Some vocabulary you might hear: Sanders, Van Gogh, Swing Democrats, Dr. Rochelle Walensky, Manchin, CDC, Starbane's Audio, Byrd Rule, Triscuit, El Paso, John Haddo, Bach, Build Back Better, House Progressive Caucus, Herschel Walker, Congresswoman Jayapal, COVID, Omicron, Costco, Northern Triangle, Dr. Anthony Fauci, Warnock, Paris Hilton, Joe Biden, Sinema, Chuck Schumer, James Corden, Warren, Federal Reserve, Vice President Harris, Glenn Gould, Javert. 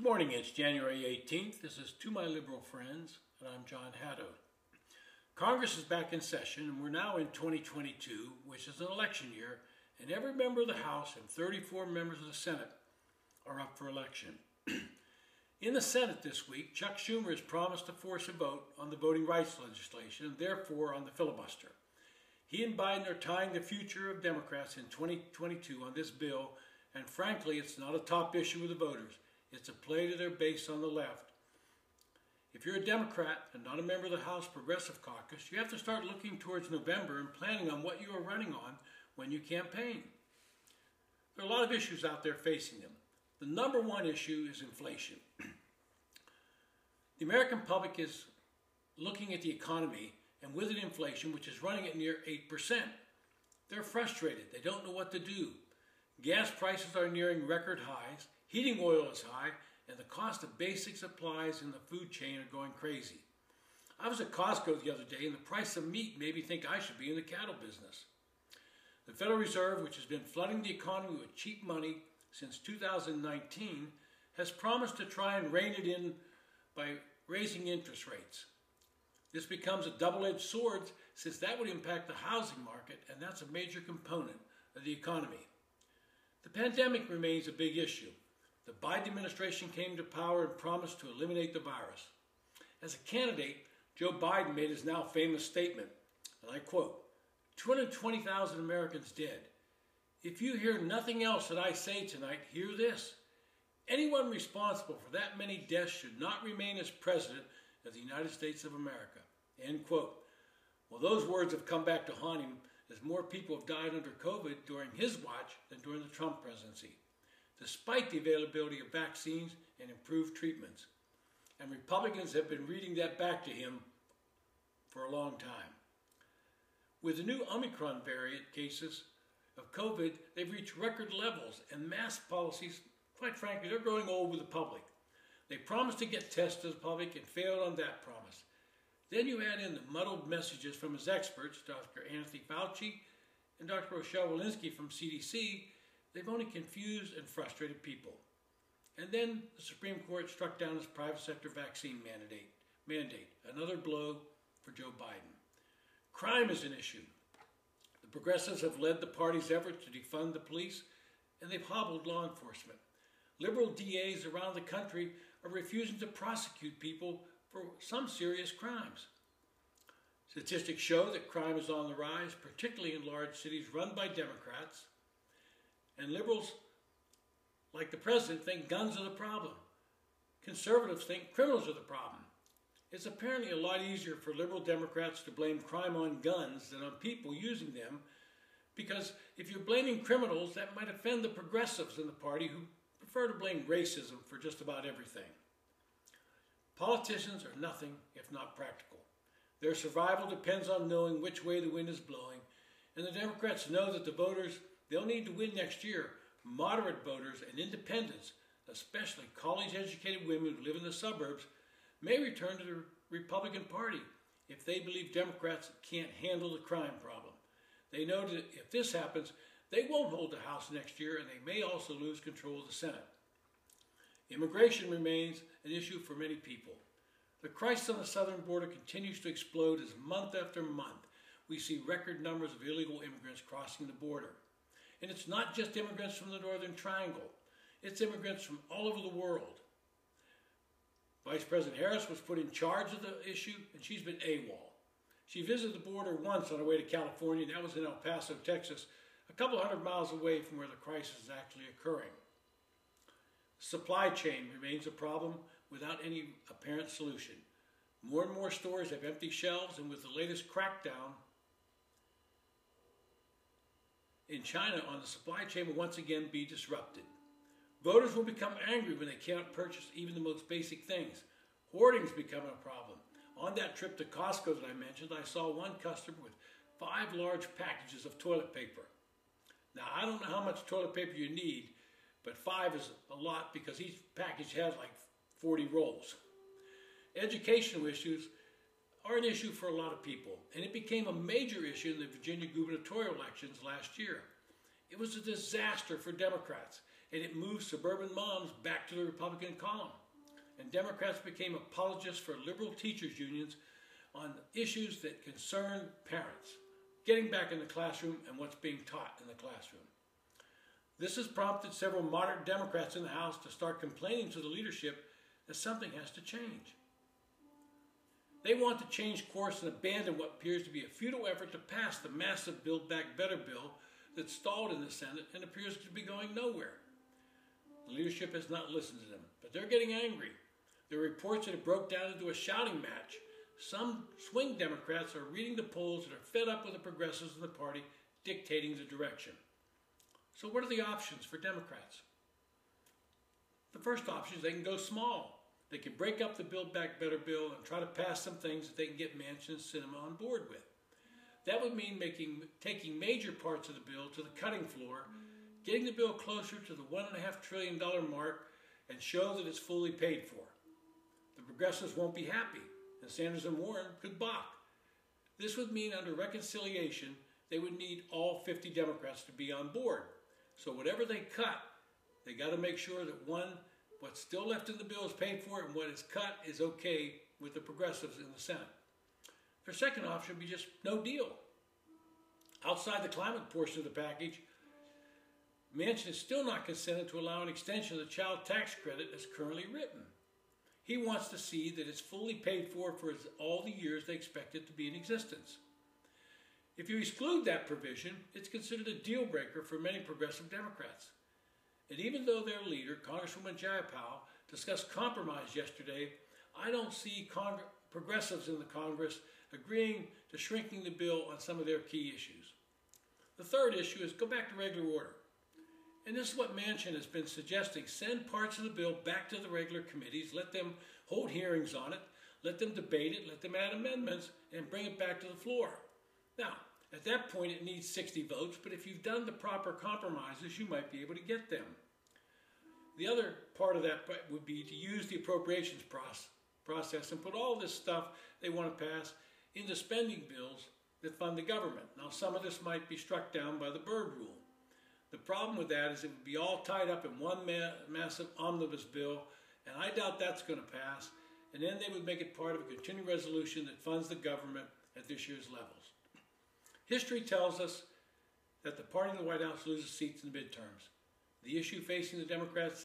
Good morning, it's January 18th. This is To My Liberal Friends, and I'm John Haddo. Congress is back in session, and we're now in 2022, which is an election year, and every member of the House and 34 members of the Senate are up for election. In the Senate this week, Chuck Schumer has promised to force a vote on the voting rights legislation, and therefore on the filibuster. He and Biden are tying the future of Democrats in 2022 on this bill, and frankly, it's not a top issue with the voters. It's a play to their base on the left. If you're a Democrat and not a member of the House Progressive Caucus, you have to start looking towards November and planning on what you are running on when you campaign. There are a lot of issues out there facing them. The number one issue is inflation. The American public is looking at the economy and with it inflation, which is running at near 8%. They're frustrated. They don't know what to do. Gas prices are nearing record highs. Heating oil is high, and the cost of basic supplies in the food chain are going crazy. I was at Costco the other day, and the price of meat made me think I should be in the cattle business. The Federal Reserve, which has been flooding the economy with cheap money since 2019, has promised to try and rein it in by raising interest rates. This becomes a double-edged sword, since that would impact the housing market, and that's a major component of the economy. The pandemic remains a big issue. The Biden administration came to power and promised to eliminate the virus. As a candidate, Joe Biden made his now famous statement, and I quote, 220,000 Americans dead. If you hear nothing else that I say tonight, hear this. Anyone responsible for that many deaths should not remain as president of the United States of America, end quote. Well, those words have come back to haunt him as more people have died under COVID during his watch than during the Trump presidency, despite the availability of vaccines and improved treatments. And Republicans have been reading that back to him for a long time. With the new Omicron variant cases of COVID, they've reached record levels, and mask policies, quite frankly, they're growing old with the public. They promised to get tests to the public and failed on that promise. Then you add in the muddled messages from his experts, Dr. Anthony Fauci and Dr. Rochelle Walensky from CDC, they've only confused and frustrated people. And then the Supreme Court struck down his private sector vaccine mandate, another blow for Joe Biden. Crime is an issue. The progressives have led the party's effort to defund the police, and they've hobbled law enforcement. Liberal DAs around the country are refusing to prosecute people for some serious crimes. Statistics show that crime is on the rise, particularly in large cities run by Democrats. And liberals, like the president, think guns are the problem. Conservatives think criminals are the problem. It's apparently a lot easier for liberal Democrats to blame crime on guns than on people using them, because if you're blaming criminals, that might offend the progressives in the party who prefer to blame racism for just about everything. Politicians are nothing if not practical. Their survival depends on knowing which way the wind is blowing, and the Democrats know that the voters they'll need to win next year, moderate voters and independents, especially college-educated women who live in the suburbs, may return to the Republican Party if they believe Democrats can't handle the crime problem. They know that if this happens, they won't hold the House next year, and they may also lose control of the Senate. Immigration remains an issue for many people. The crisis on the southern border continues to explode as month after month we see record numbers of illegal immigrants crossing the border. And it's not just immigrants from the Northern Triangle. It's immigrants from all over the world. Vice President Harris was put in charge of the issue, and she's been AWOL. She visited the border once on her way to California, and that was in El Paso, Texas, a couple hundred miles away from where the crisis is actually occurring. Supply chain remains a problem without any apparent solution. More and more stores have empty shelves, and with the latest crackdown in China on the supply chain will once again be disrupted. Voters will become angry when they can't purchase even the most basic things. Hoarding is becoming a problem. On that trip to Costco that I mentioned, I saw one customer with 5 large packages of toilet paper. Now, I don't know how much toilet paper you need, but 5 is a lot because each package has like 40 rolls. Educational issues are an issue for a lot of people, and it became a major issue in the Virginia gubernatorial elections last year. It was a disaster for Democrats. and it moved suburban moms back to the Republican column. And Democrats became apologists for liberal teachers' unions on issues that concern parents, getting back in the classroom and what's being taught in the classroom. This has prompted several moderate Democrats in the House to start complaining to the leadership that something has to change. They want to change course and abandon what appears to be a futile effort to pass the massive Build Back Better bill that stalled in the Senate and appears to be going nowhere. The leadership has not listened to them, but they're getting angry. There are reports that it broke down into a shouting match. Some swing Democrats are reading the polls and are fed up with the progressives in the party dictating the direction. So what are the options for Democrats? The first option is they can go small. They can break up the Build Back Better bill and try to pass some things that they can get Manchin and Sinema on board with. That would mean taking major parts of the bill to the cutting floor, getting the bill closer to the $1.5 trillion mark, and show that it's fully paid for. The progressives won't be happy, and Sanders and Warren could balk. This would mean under reconciliation, they would need all 50 Democrats to be on board. So whatever they cut, they got to make sure that what's still left in the bill is paid for, and what is cut is okay with the progressives in the Senate. Their second option would be just no deal. Outside the climate portion of the package, Manchin is still not consented to allow an extension of the child tax credit as currently written. He wants to see that it's fully paid for all the years they expect it to be in existence. If you exclude that provision, it's considered a deal breaker for many progressive Democrats. And even though their leader, Congresswoman Jayapal, discussed compromise yesterday, I don't see progressives in the Congress agreeing to shrinking the bill on some of their key issues. The third issue is go back to regular order. And this is what Manchin has been suggesting. Send parts of the bill back to the regular committees, let them hold hearings on it, let them debate it, let them add amendments, and bring it back to the floor. Now, at that point, it needs 60 votes, but if you've done the proper compromises, you might be able to get them. The other part of that would be to use the appropriations process and put all this stuff they want to pass into spending bills that fund the government. Now, some of this might be struck down by the Byrd Rule. The problem with that is it would be all tied up in one massive omnibus bill, and I doubt that's going to pass, and then they would make it part of a continuing resolution that funds the government at this year's levels. History tells us that the party in the White House loses seats in the midterms. The issue facing the Democrats